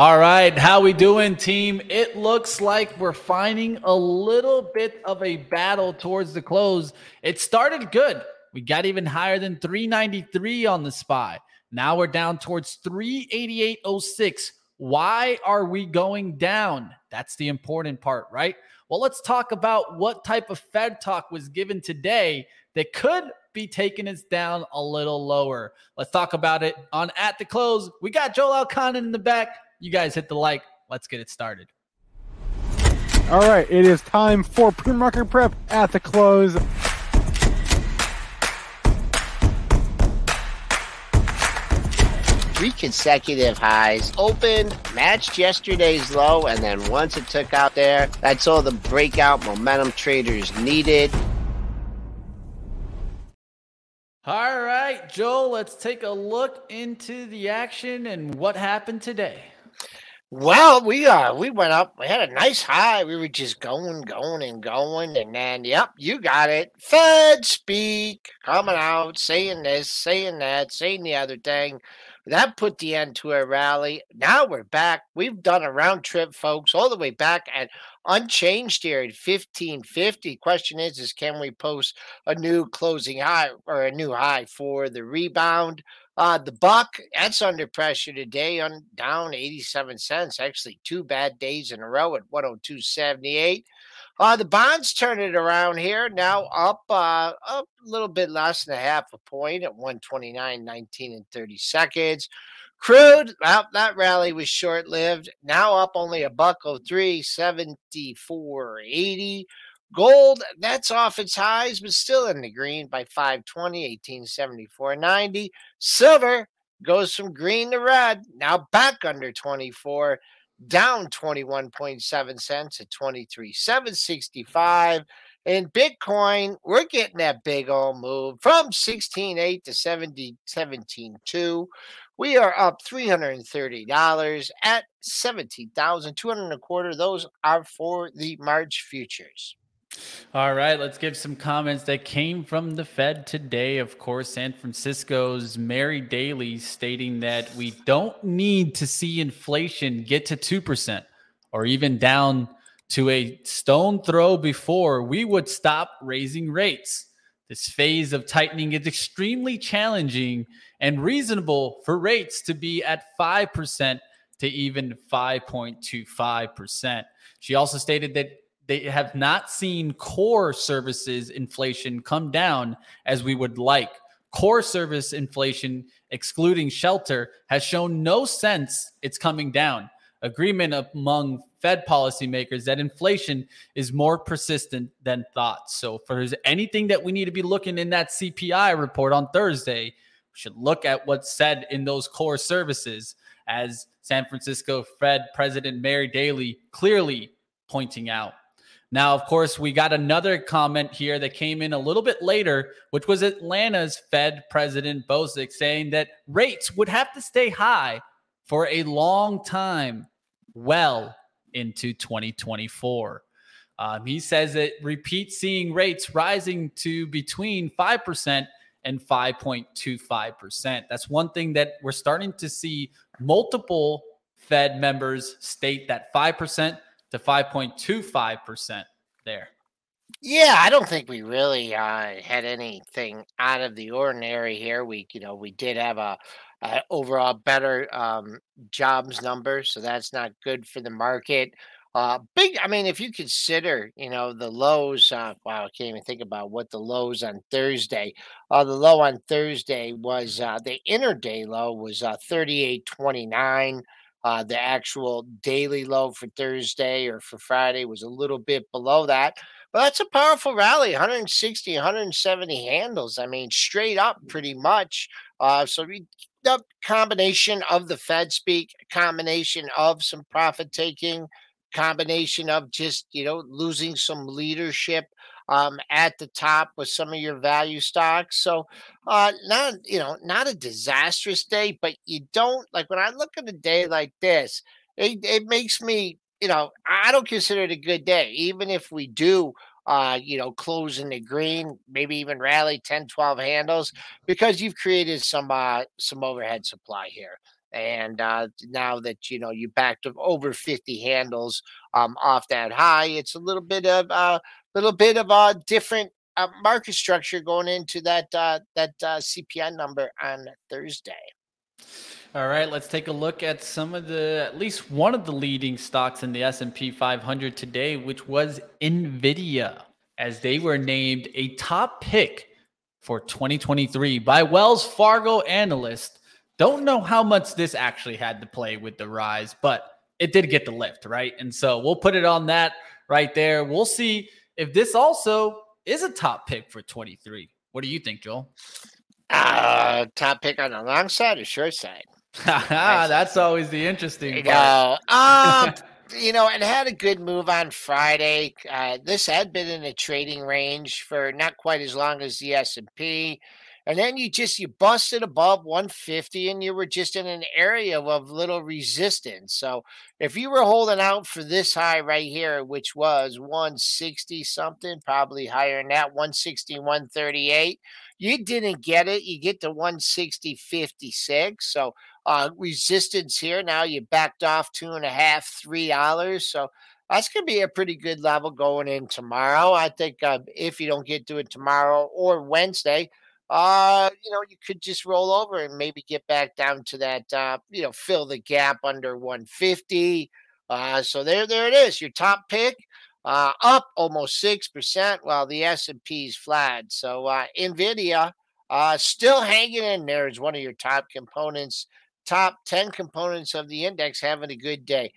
All right, how we doing, team? It looks like we're finding a little bit of a battle towards the close. It started good. We got even higher than 393 on the SPY. Now we're down towards 388.06. Why are we going down? That's the important part, right? Well, let's talk about what type of Fed talk was given today that could be taking us down a little lower. Let's talk about it on At the Close. We got Joel Elconin in the back. You guys hit the like. Let's get it started. All right, it is time for PreMarket Prep At the Close. Three consecutive highs, opened, matched yesterday's low, and then once it took out there, that's all the breakout momentum traders needed. All right, Joel, let's take a look into the action and what happened today. Well, we went up. We had a nice high. We were just going. And then, yep, you got it. Fed speak coming out, saying this, saying that, saying the other thing. That put the end to a rally. Now we're back. We've done a round trip, folks, all the way back at unchanged here at 1550. Question is can we post a new closing high or a new high for the rebound? The buck, that's under pressure today, on down 87 cents. Actually, two bad days in a row at 102.78. The bonds turned it around here, now up a little bit less than a half a point at 129.19 and 30 seconds. Crude, well, that rally was short-lived, now up only a $1.03, 74.80. Gold, that's off its highs, but still in the green by 520, 1874.90. Silver goes from green to red, now back under 24. Down 21.7 cents at 23,765. And Bitcoin, we're getting that big old move from 16.8 to 17.2. We are up $330 at 17,225. Those are for the March futures. All right, let's give some comments that came from the Fed today. Of course, San Francisco's Mary Daly stating that we don't need to see inflation get to 2% or even down to a stone throw before we would stop raising rates. This phase of tightening is extremely challenging and reasonable for rates to be at 5% to even 5.25%. She also stated that they have not seen core services inflation come down as we would like. Core service inflation, excluding shelter, has shown no sense it's coming down. Agreement among Fed policymakers that inflation is more persistent than thought. So if there's anything that we need to be looking in that CPI report on Thursday, we should look at what's said in those core services, as San Francisco Fed President Mary Daly clearly pointing out. Now, of course, we got another comment here that came in a little bit later, which was Atlanta's Fed President Bostic saying that rates would have to stay high for a long time, well into 2024. He says that repeat seeing rates rising to between 5% and 5.25%. That's one thing that we're starting to see multiple Fed members state, that 5% to 5.25% there. Yeah, I don't think we really had anything out of the ordinary here. We did have a overall better jobs number, so that's not good for the market. If you consider, the lows, I can't even think about what the lows on Thursday. The low on Thursday was the interday low was 38.29. The actual daily low for Thursday or for Friday was a little bit below that. But that's a powerful rally, 160, 170 handles. Straight up pretty much. The combination of the Fed speak, combination of some profit taking, combination of just, losing some leadership at the top with some of your value stocks. So not a disastrous day, but you don't, like, when I look at a day like this, it makes me, I don't consider it a good day. Even if we do, close in the green, maybe even rally 10, 12 handles, because you've created some overhead supply here. And now that, you know, you backed up over 50 handles off that high, it's a little bit of a different market structure going into that that CPI number on Thursday. All right, let's take a look at some of the, at least one of the leading stocks in the S&P 500 today, which was Nvidia, as they were named a top pick for 2023 by Wells Fargo analysts. Don't know how much this actually had to play with the rise, but it did get the lift, right? And so we'll put it on that right there. We'll see if this also is a top pick for 23. What do you think, Joel? Top pick on the long side or short side? That's always the interesting part. You know, it had a good move on Friday. This had been in a trading range for not quite as long as the S&P. And then you busted above 150 and you were just in an area of little resistance. So if you were holding out for this high right here, which was 160 something, probably higher than that, 160, 138, you didn't get it. You get to 160.56. So resistance here. Now you backed off $2.50, $3. So that's going to be a pretty good level going in tomorrow. I think if you don't get to it tomorrow or Wednesday, you know, you could just roll over and maybe get back down to that, you know, fill the gap under 150. So there it is. Your top pick, up almost 6%, while the S&P's flat. So, Nvidia, still hanging in there is one of your top components, top 10 components of the index, having a good day.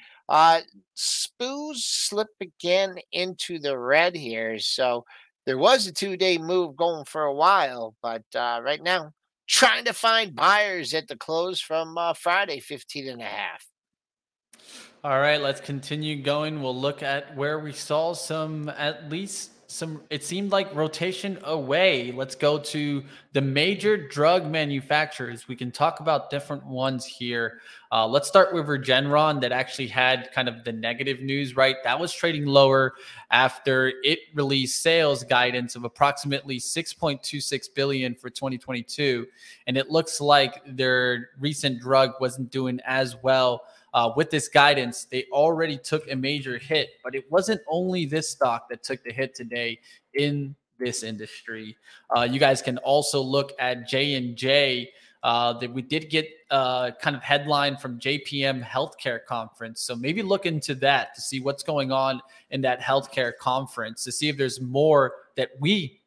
SPUs slip again into the red here. So, there was a two-day move going for a while, but right now, trying to find buyers at the close from Friday, 15.5. All right, let's continue going. We'll look at where we saw at least some, it seemed like rotation away. Let's go to the major drug manufacturers. We can talk about different ones here. Let's start with Regeneron, that actually had kind of the negative news, right? That was trading lower after it released sales guidance of approximately $6.26 billion for 2022. And it looks like their recent drug wasn't doing as well. With this guidance, they already took a major hit, but it wasn't only this stock that took the hit today in this industry. You guys can also look at J&J. That we did get kind of headline from JPM healthcare conference. So maybe look into that to see what's going on in that healthcare conference, to see if there's more that we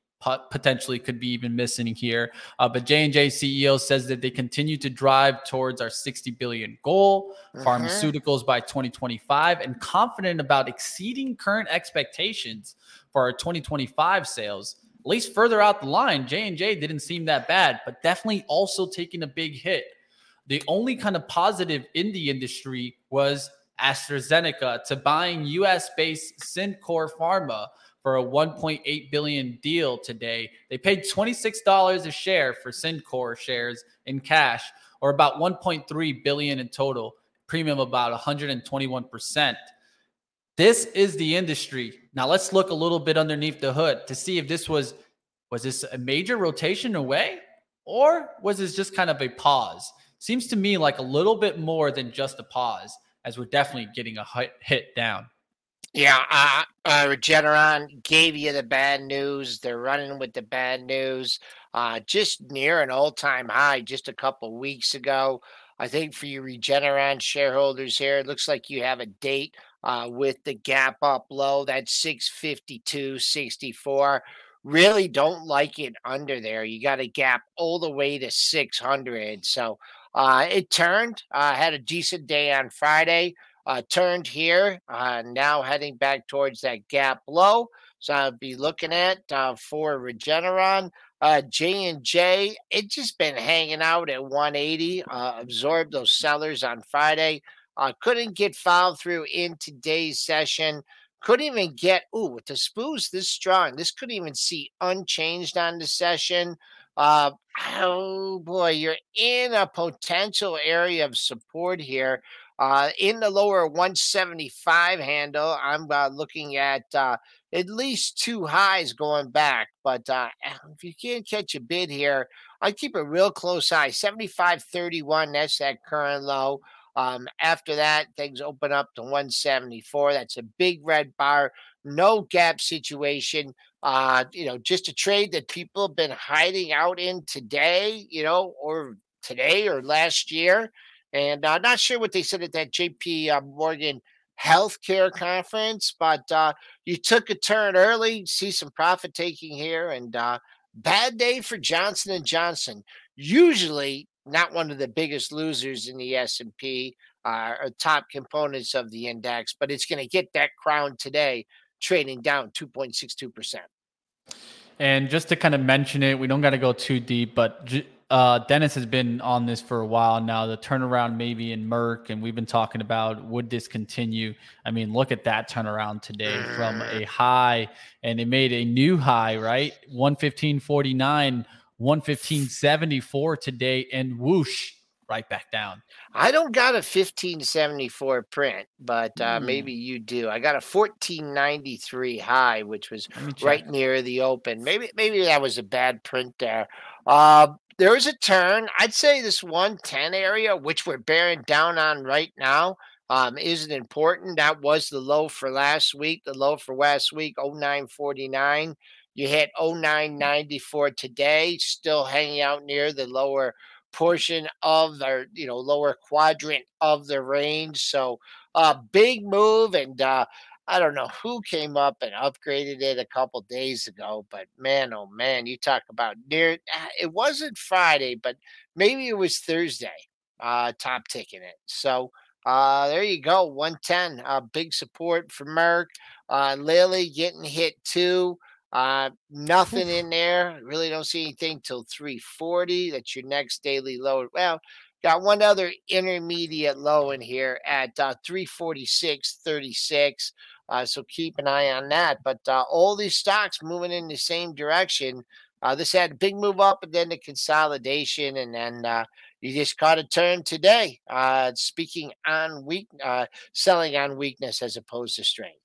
potentially could be even missing here. But J&J CEO says that they continue to drive towards our 60 billion goal, pharmaceuticals by 2025, and confident about exceeding current expectations for our 2025 sales. At least further out the line, J&J didn't seem that bad, but definitely also taking a big hit. The only kind of positive in the industry was AstraZeneca to buying US-based Syncor Pharma for a $1.8 billion deal today. They paid $26 a share for Syncor shares in cash, or about $1.3 billion in total, premium about 121%. This is the industry. Now let's look a little bit underneath the hood to see if this was this a major rotation away, or was this just kind of a pause? Seems to me like a little bit more than just a pause, as we're definitely getting a hit down. Yeah, Regeneron gave you the bad news. They're running with the bad news. Just near an all-time high just a couple weeks ago. I think for you Regeneron shareholders here, it looks like you have a date with the gap up low. That's 652.64. Really don't like it under there. You got a gap all the way to 600. So it turned, had a decent day on Friday. Turned here, now heading back towards that gap low. So I'll be looking at for Regeneron. J&J, it just been hanging out at 180, absorbed those sellers on Friday. Couldn't get filed through in today's session. Couldn't even get, with the SPUs this strong, this couldn't even see unchanged on the session. Oh boy, you're in a potential area of support here. In the lower 175 handle, I'm looking at least two highs going back. But if you can't catch a bid here, I'd keep a real close eye. 75.31, that's that current low. After that, things open up to 174. That's a big red bar, no gap situation. Just a trade that people have been hiding out in today, or today or last year. And I'm not sure what they said at that JP Morgan healthcare conference, but you took a turn early, see some profit taking here, and bad day for Johnson & Johnson. Usually not one of the biggest losers in the S&P or top components of the index, but it's going to get that crown today, trading down 2.62%. And just to kind of mention it, we don't got to go too deep, but Dennis has been on this for a while now, the turnaround maybe in Merck, and we've been talking about would this continue. I mean, look at that turnaround today from a high, and it made a new high, right? 115.49, 115.74 today, and whoosh, right back down. I don't got a 1574 print, but maybe you do. I got a 1493 high, which was right near the open. Maybe that was a bad print there. There is a turn. I'd say this 110 area, which we're bearing down on right now, isn't important. That was the low for last week, 0949. You hit 0994 today, still hanging out near the lower portion of their, lower quadrant of the range. So a big move. And I don't know who came up and upgraded it a couple days ago, but man, oh man, you talk about near, it wasn't Friday, but maybe it was Thursday, top ticking it. So there you go. 110, big support for Merck. Lilly getting hit too. Nothing in there. Really don't see anything till 340. That's your next daily low. Well, got one other intermediate low in here at 346.36. So keep an eye on that. But all these stocks moving in the same direction. This had a big move up and then the consolidation, and then you just caught a turn today. Selling on weakness as opposed to strength.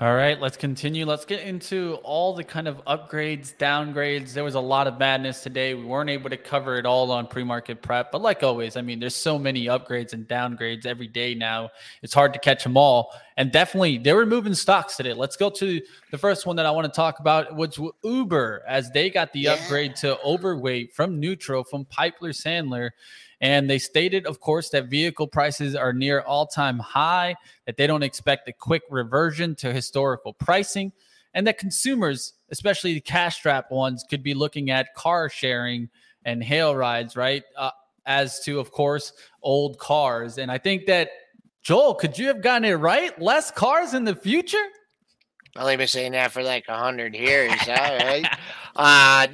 All right, let's continue. Let's get into all the kind of upgrades, downgrades. There was a lot of madness today. We weren't able to cover it all on pre-market prep, but like always, I mean, there's so many upgrades and downgrades every day now. It's hard to catch them all. And definitely, they were moving stocks today. Let's go to the first one that I want to talk about, which was Uber, as they got the upgrade to overweight from neutral from Piper Sandler. And they stated, of course, that vehicle prices are near all-time high, that they don't expect a quick reversion to historical pricing, and that consumers, especially the cash-strapped ones, could be looking at car sharing and hail rides, right, as to, of course, old cars. And I think that, Joel, could you have gotten it right? Less cars in the future? Well, they've been saying that for like 100 years, all right?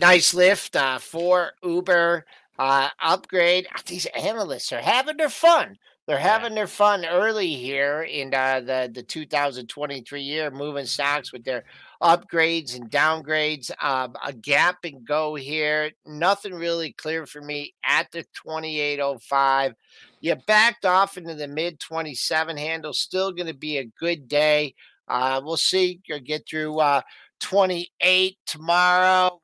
Nice lift for Uber. Upgrade. These analysts are having their fun. They're having their fun early here in the 2023 year, moving stocks with their upgrades and downgrades. A gap and go here. Nothing really clear for me at the 2805. You backed off into the mid 27 handle. Still going to be a good day. We'll see. You'll get through 28 tomorrow.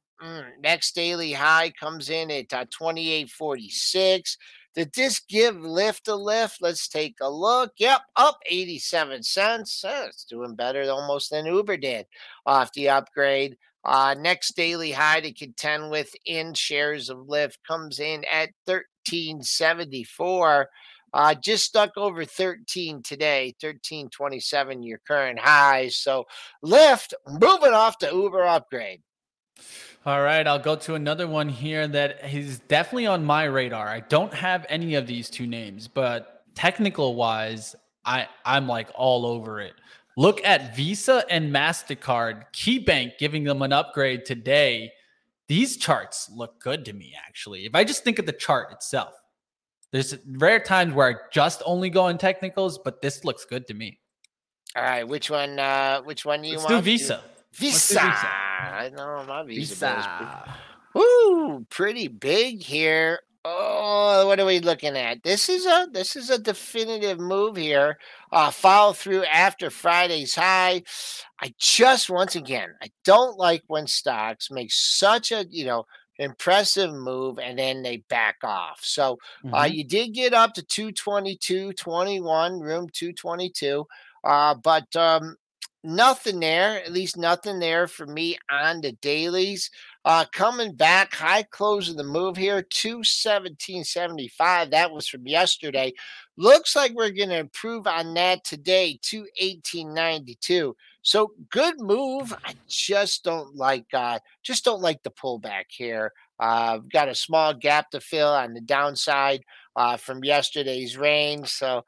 Next daily high comes in at 28.46. Did this give Lyft a lift? Let's take a look. Yep, up 87 cents. It's doing better almost than Uber did off the upgrade. Next daily high to contend with in shares of Lyft comes in at 13.74. Just stuck over 13 today, 13.27, your current high. So Lyft moving off the Uber upgrade. All right, I'll go to another one here that is definitely on my radar. I don't have any of these two names, but technical wise, I'm like all over it. Look at Visa and MasterCard, KeyBank giving them an upgrade today. These charts look good to me, actually. If I just think of the chart itself, there's rare times where I just only go on technicals, but this looks good to me. All right, which one do you want? Let's do Visa. Visa. I know my Visa. Ooh, pretty big here. Oh, what are we looking at? This is a definitive move here. Follow through after Friday's high. I just, once again, I don't like when stocks make such a, impressive move and then they back off. So you did get up to 222.21, room 222, but nothing there, at least nothing there for me on the dailies. Coming back, high close of the move here, 217.75. That was from yesterday. Looks like we're going to improve on that today, 218.92. So good move. I just don't like the pullback here. Got a small gap to fill on the downside from yesterday's range. So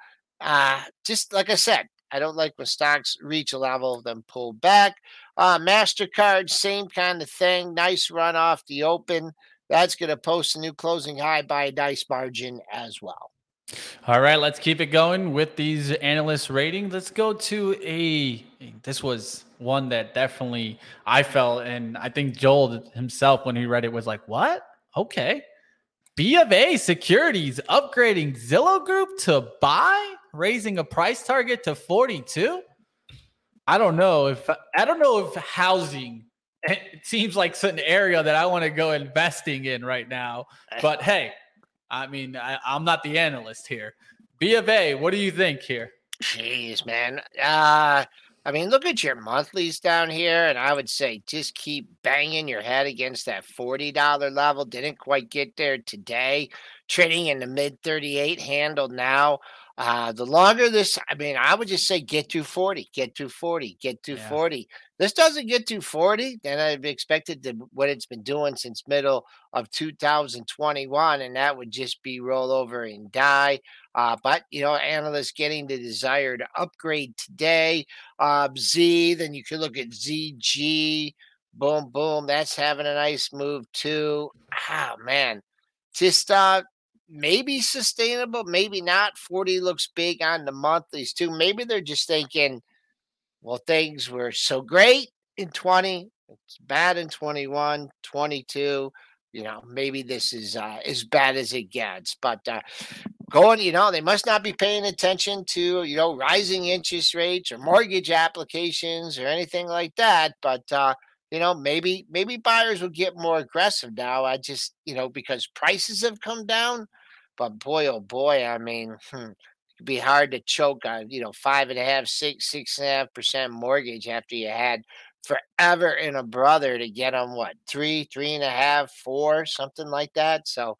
just like I said, I don't like when stocks reach a level, then pull back. MasterCard, same kind of thing. Nice run off the open. That's going to post a new closing high by a nice margin as well. All right, let's keep it going with these analyst ratings. Let's go to this was one that definitely I felt, and I think Joel himself, when he read it, was like, what? Okay. B of A Securities upgrading Zillow Group to buy, raising a price target to 42. I don't know if housing, it seems like such an area that I want to go investing in right now. But hey, I mean, I'm not the analyst here. B of A, what do you think here? Jeez, man. I mean, look at your monthlies down here, and I would say just keep banging your head against that $40 level. Didn't quite get there today. Trading in the mid-38 handle now. The longer this, I mean, I would just say get to 40. This doesn't get to 40, then I've expected what it's been doing since middle of 2021, and that would just be roll over and die. But, analysts getting the desired upgrade today. Then you could look at ZG. Boom, boom. That's having a nice move, too. Ah, man. Just, maybe sustainable, maybe not. 40 looks big on the monthlies too. Maybe they're just thinking, well, things were so great in 20, it's bad in 21, 22. Maybe this is as bad as it gets. But going, they must not be paying attention to, rising interest rates or mortgage applications or anything like that. But maybe buyers will get more aggressive now. I just, because prices have come down. But boy, oh boy, I mean, it'd be hard to choke on, 5.5%, 6.5% mortgage after you had forever and a brother to get on what, 3.5%, 4%, something like that. So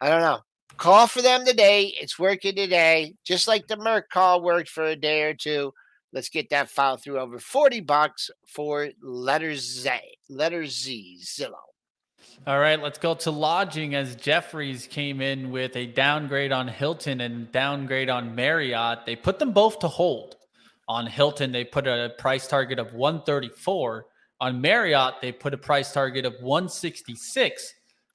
I don't know. Call for them today. It's working today. Just like the Merck call worked for a day or two. Let's get that file through over $40 for letter Z, Zillow. All right, let's go to lodging as Jeffries came in with a downgrade on Hilton and downgrade on Marriott. They put them both to hold. On Hilton, they put a price target of 134. On Marriott, they put a price target of 166.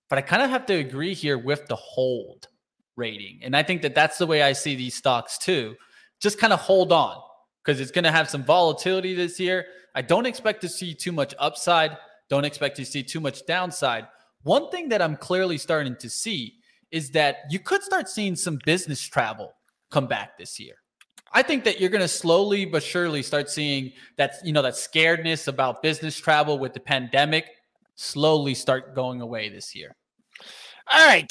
But I kind of have to agree here with the hold rating. And I think that that's the way I see these stocks too. Just kind of hold on, because it's going to have some volatility this year. I don't expect to see too much upside. Don't expect to see too much downside. One thing that I'm clearly starting to see is that you could start seeing some business travel come back this year. I think that you're going to slowly but surely start seeing that, that scaredness about business travel with the pandemic slowly start going away this year. All right,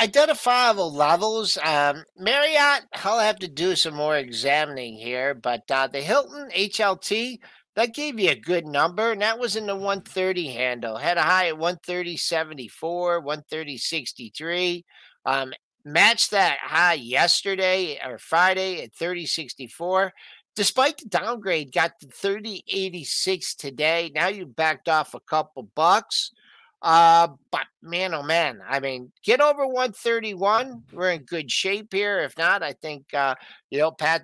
identifiable levels. Marriott, I'll have to do some more examining here, but the Hilton HLT, that gave you a good number, and that was in the 130 handle. Had a high at 130.74, 130.63. Matched that high yesterday or Friday at 30.64. Despite the downgrade, got to 30.86 today. Now you backed off a couple bucks. But man, oh man, I mean, get over 131. We're in good shape here. If not, I think, path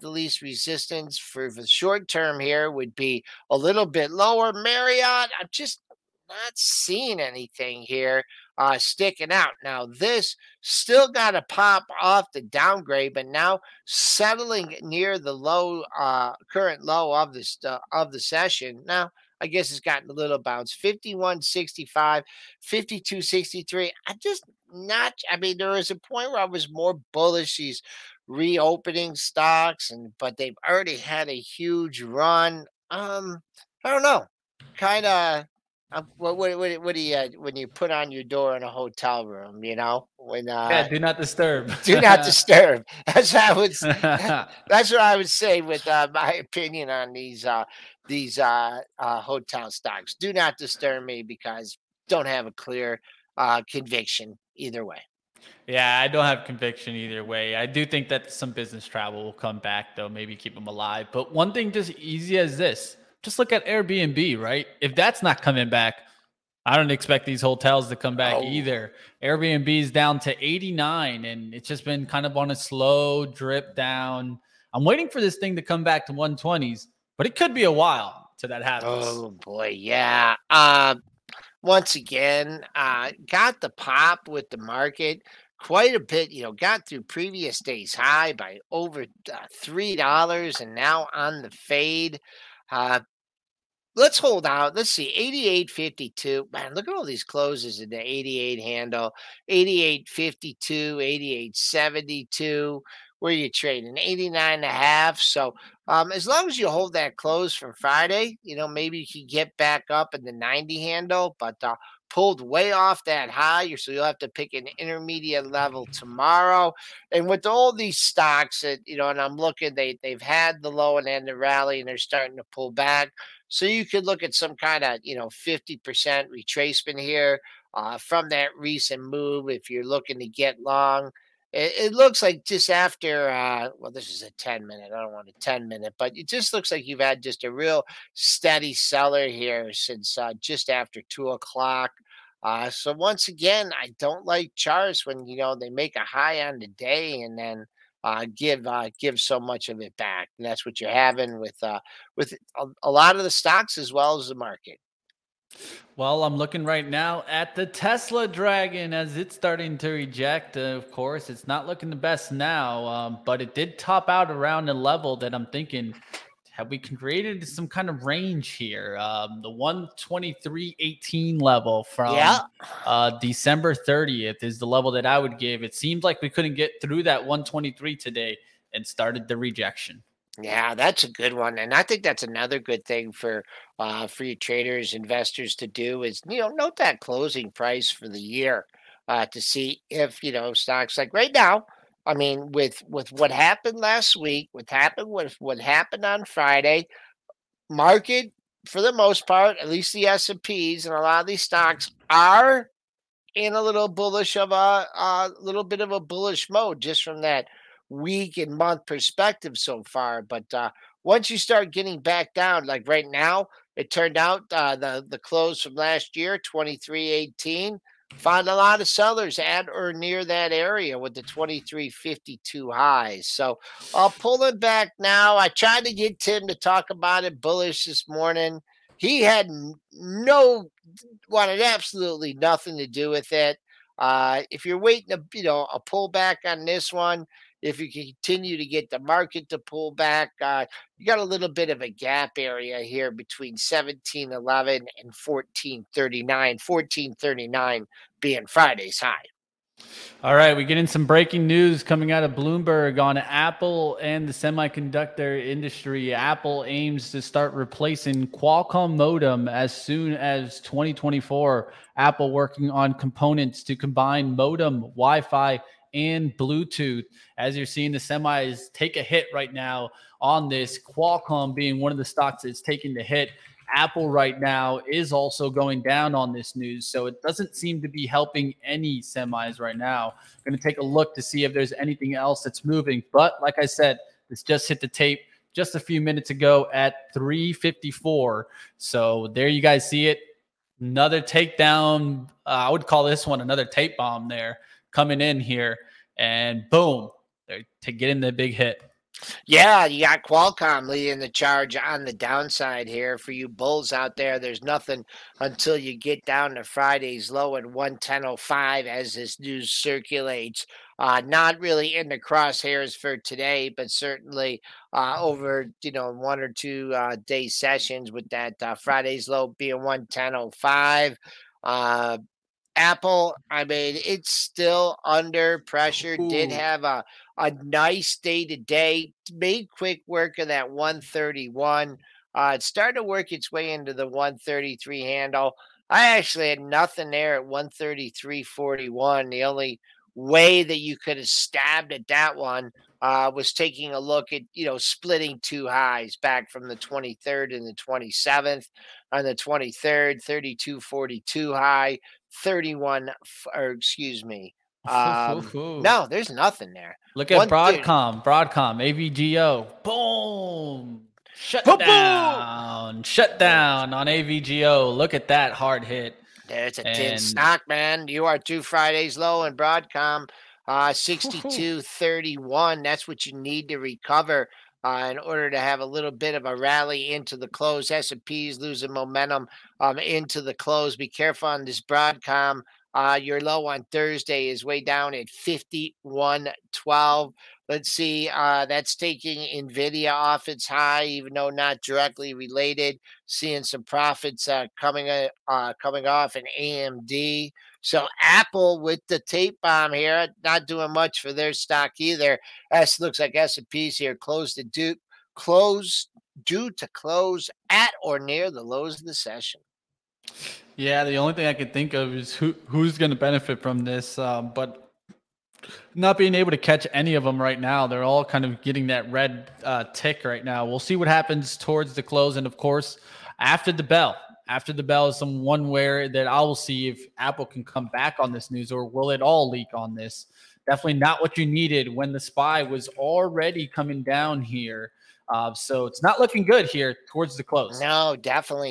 the least resistance for the short term here would be a little bit lower. Marriott, I'm just not seeing anything here, sticking out. Now this still got to pop off the downgrade, but now settling near the low, current low of the session. Now I guess it's gotten a little bounce. 51.65, 52.63. I mean, there was a point where I was more bullish. These reopening stocks, but they've already had a huge run. I don't know. Kind of. What do you when you put on your door in a hotel room? You know, when do not disturb. Do not disturb. That's what I would say with my opinion on these hotel stocks. Do not disturb me because don't have a clear conviction either way. Yeah, I don't have conviction either way. I do think that some business travel will come back, though. Maybe keep them alive. But one thing just easy as this. Just look at Airbnb, right? If that's not coming back, I don't expect these hotels to come back either. Airbnb is down to 89, and it's just been kind of on a slow drip down. I'm waiting for this thing to come back to 120s, but it could be a while till that happens. Oh, boy, yeah. Once again, got the pop with the market quite a bit, you know, got through previous day's high by over $3 and now on the fade. Let's hold out. Let's see. 88.52. Man, look at all these closes in the 88 handle. 88.52, 88.72. Where are you trading? 89.5. So as long as you hold that close from Friday, you know, maybe you can get back up in the 90 handle, but pulled way off that high. So you'll have to pick an intermediate level tomorrow. And with all these stocks that, you know, and I'm looking, they've had the low and end of rally and they're starting to pull back. So you could look at some kind of, you know, 50% retracement here from that recent move. If you're looking to get long, it looks like just after, this is a 10-minute. I don't want a 10-minute, but it just looks like you've had just a real steady seller here since just after 2 o'clock. So once again, I don't like charts when, you know, they make a high on the day and then give so much of it back. And that's what you're having with a lot of the stocks as well as the market. Well, I'm looking right now at the Tesla dragon as it's starting to reject. Of course, it's not looking the best now, but it did top out around a level that I'm thinking, have we created some kind of range here? The 123.18 level from December 30th is the level that I would give. It seems like we couldn't get through that 123 today and started the rejection. Yeah, that's a good one. And I think that's another good thing for your traders, investors to do is, you know, note that closing price for the year to see if, you know, stocks like right now, I mean, with what happened last week, what happened on Friday, market, for the most part, at least the S&Ps and a lot of these stocks are in a little bullish of a little bit of a bullish mode just from that week and month perspective so far. But once you start getting back down, like right now, it turned out the close from last year, 23.18, found a lot of sellers at or near that area with the 23.52 highs. So I'll pull it back now. I tried to get Tim to talk about it bullish this morning. He had wanted absolutely nothing to do with it. If you're waiting to, you know, a pullback on this one, if you continue to get the market to pull back, you got a little bit of a gap area here between 1711 and 1439, 1439 being Friday's high. All right, we get in some breaking news coming out of Bloomberg on Apple and the semiconductor industry. Apple aims to start replacing Qualcomm modem as soon as 2024. Apple working on components to combine modem, Wi-Fi, and Bluetooth. As you're seeing, the semis take a hit right now on this, Qualcomm being one of the stocks that's taking the hit. Apple right now is also going down on this news, so it doesn't seem to be helping any semis right now. I'm going to take a look to see if there's anything else that's moving, but like I said, this just hit the tape just a few minutes ago at 3:54. So there you guys see it. Another takedown. I would call this one another tape bomb there, coming in here, and boom, to get in the big hit. Yeah, you got Qualcomm leading the charge on the downside here for you bulls out there. There's nothing until you get down to Friday's low at 110.05 as this news circulates. Not really in the crosshairs for today, but certainly over, you know, 1 or 2 day sessions, with that Friday's low being 110.05. Apple, I mean, it's still under pressure. Ooh. Did have a nice day today, made quick work of that 131. It started to work its way into the 133 handle. I actually had nothing there at 133.41. The only way that you could have stabbed at that one was taking a look at, you know, splitting 2 highs back from the 23rd and the 27th. On the 23rd, 32.42 high, 31, or excuse me. No, there's nothing there. Look at Broadcom, AVGO, boom. Shut down on AVGO. Look at that hard hit. There's a tin stock, man. You are 2 Fridays low in Broadcom, 62.31. That's what you need to recover in order to have a little bit of a rally into the close. S&P's losing momentum into the close. Be careful on this Broadcom. Your low on Thursday is way down at 51.12. Let's see, that's taking Nvidia off its high, even though not directly related. Seeing some profits coming off in AMD. So Apple with the tape bomb here, not doing much for their stock either. S looks like S&P's here close due to close at or near the lows of the session. Yeah, the only thing I could think of is who's going to benefit from this, but not being able to catch any of them right now. They're all kind of getting that red tick right now. We'll see what happens towards the close. And of course, after the bell. After the bell is one where that I will see if Apple can come back on this news, or will it all leak on this? Definitely not what you needed when the SPY was already coming down here. So it's not looking good here towards the close. No, definitely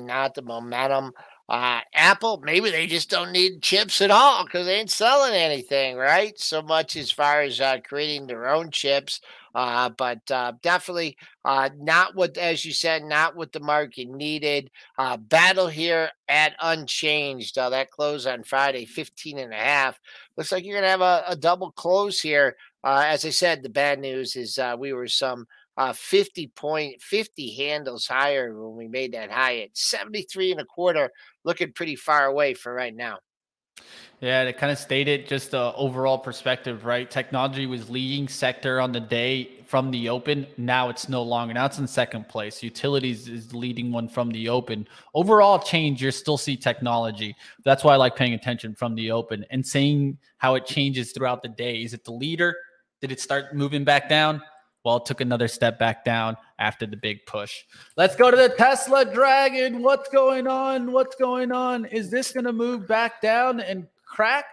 not the momentum. Apple, maybe they just don't need chips at all because they ain't selling anything, right? So much as far as creating their own chips, but definitely not what, as you said, not what the market needed. Battle here at unchanged. That close on Friday, 15.5. Looks like you're gonna have a double close here. As I said, the bad news is we were some 50 handles higher when we made that high at 73.25, looking pretty far away for right now. Yeah, to kind of state it, just the overall perspective, right? Technology was leading sector on the day from the open. Now it's no longer. Now it's in second place. Utilities is the leading one from the open. Overall change, you still see technology. That's why I like paying attention from the open and seeing how it changes throughout the day. Is it the leader? Did it start moving back down? Well, it took another step back down after the big push. Let's go to the Tesla Dragon. What's going on? Is this going to move back down and crack?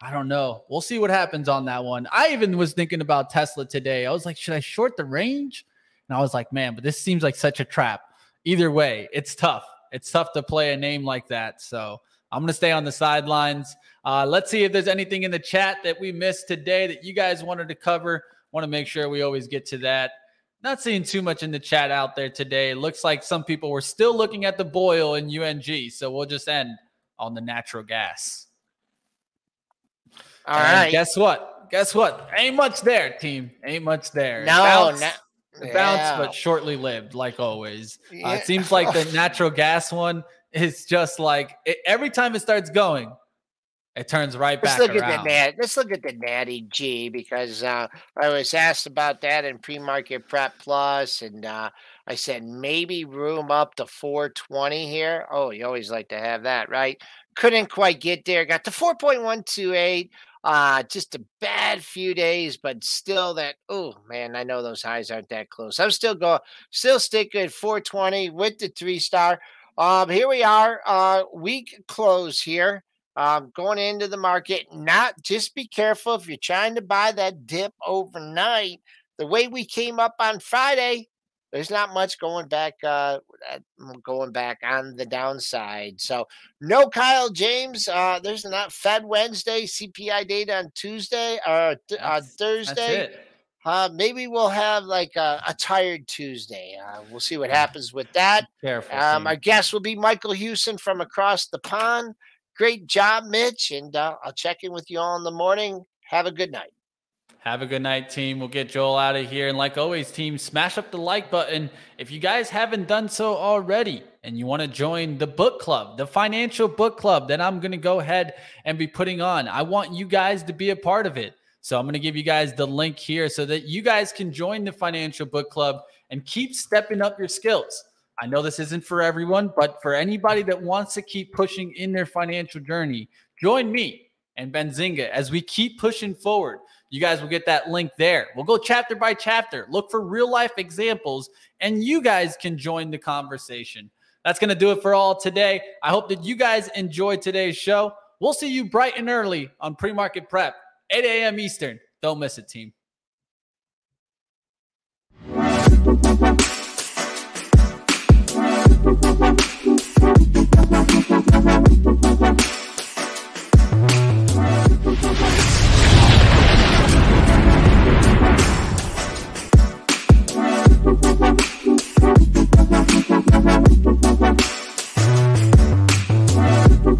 I don't know. We'll see what happens on that one. I even was thinking about Tesla today. I was like, should I short the range? And I was like, man, but this seems like such a trap. Either way, it's tough. It's tough to play a name like that. So I'm going to stay on the sidelines. Let's see if there's anything in the chat that we missed today that you guys wanted to cover. Want to make sure we always get to that. Not seeing too much in the chat out there today. Looks like some people were still looking at the boil in UNG, so we'll just end on the natural gas. All right. Guess what? Ain't much there, team. Bounce, but shortly lived, like always. Yeah. It seems like the natural gas one is just like every time it starts going, it turns right back around. Let's look at the Natty G, because I was asked about that in PreMarket Prep Plus, and I said maybe room up to 420 here. Oh, you always like to have that, right? Couldn't quite get there. Got to 4.128. Just a bad few days, but still that, oh man, I know those highs aren't that close. I'm still sticking at 420 with the 3-star. Here we are, week close here. Going into the market, not just be careful if you're trying to buy that dip overnight. The way we came up on Friday, there's not much going back on the downside. So no Kyle James. There's not Fed Wednesday, CPI data on Tuesday or Thursday. That's it. Maybe we'll have like a tired Tuesday. We'll see what happens with that. Careful, our guest will be Michael Houston from across the pond. Great job, Mitch, and I'll check in with you all in the morning. Have a good night. Have a good night, team. We'll get Joel out of here. And like always, team, smash up the like button. If you guys haven't done so already and you want to join the book club, the financial book club that I'm going to go ahead and be putting on, I want you guys to be a part of it. So I'm going to give you guys the link here so that you guys can join the financial book club and keep stepping up your skills. I know this isn't for everyone, but for anybody that wants to keep pushing in their financial journey, join me and Benzinga as we keep pushing forward. You guys will get that link there. We'll go chapter by chapter, look for real life examples, and you guys can join the conversation. That's going to do it for all today. I hope that you guys enjoyed today's show. We'll see you bright and early on Pre-Market Prep, 8 a.m. Eastern. Don't miss it, team.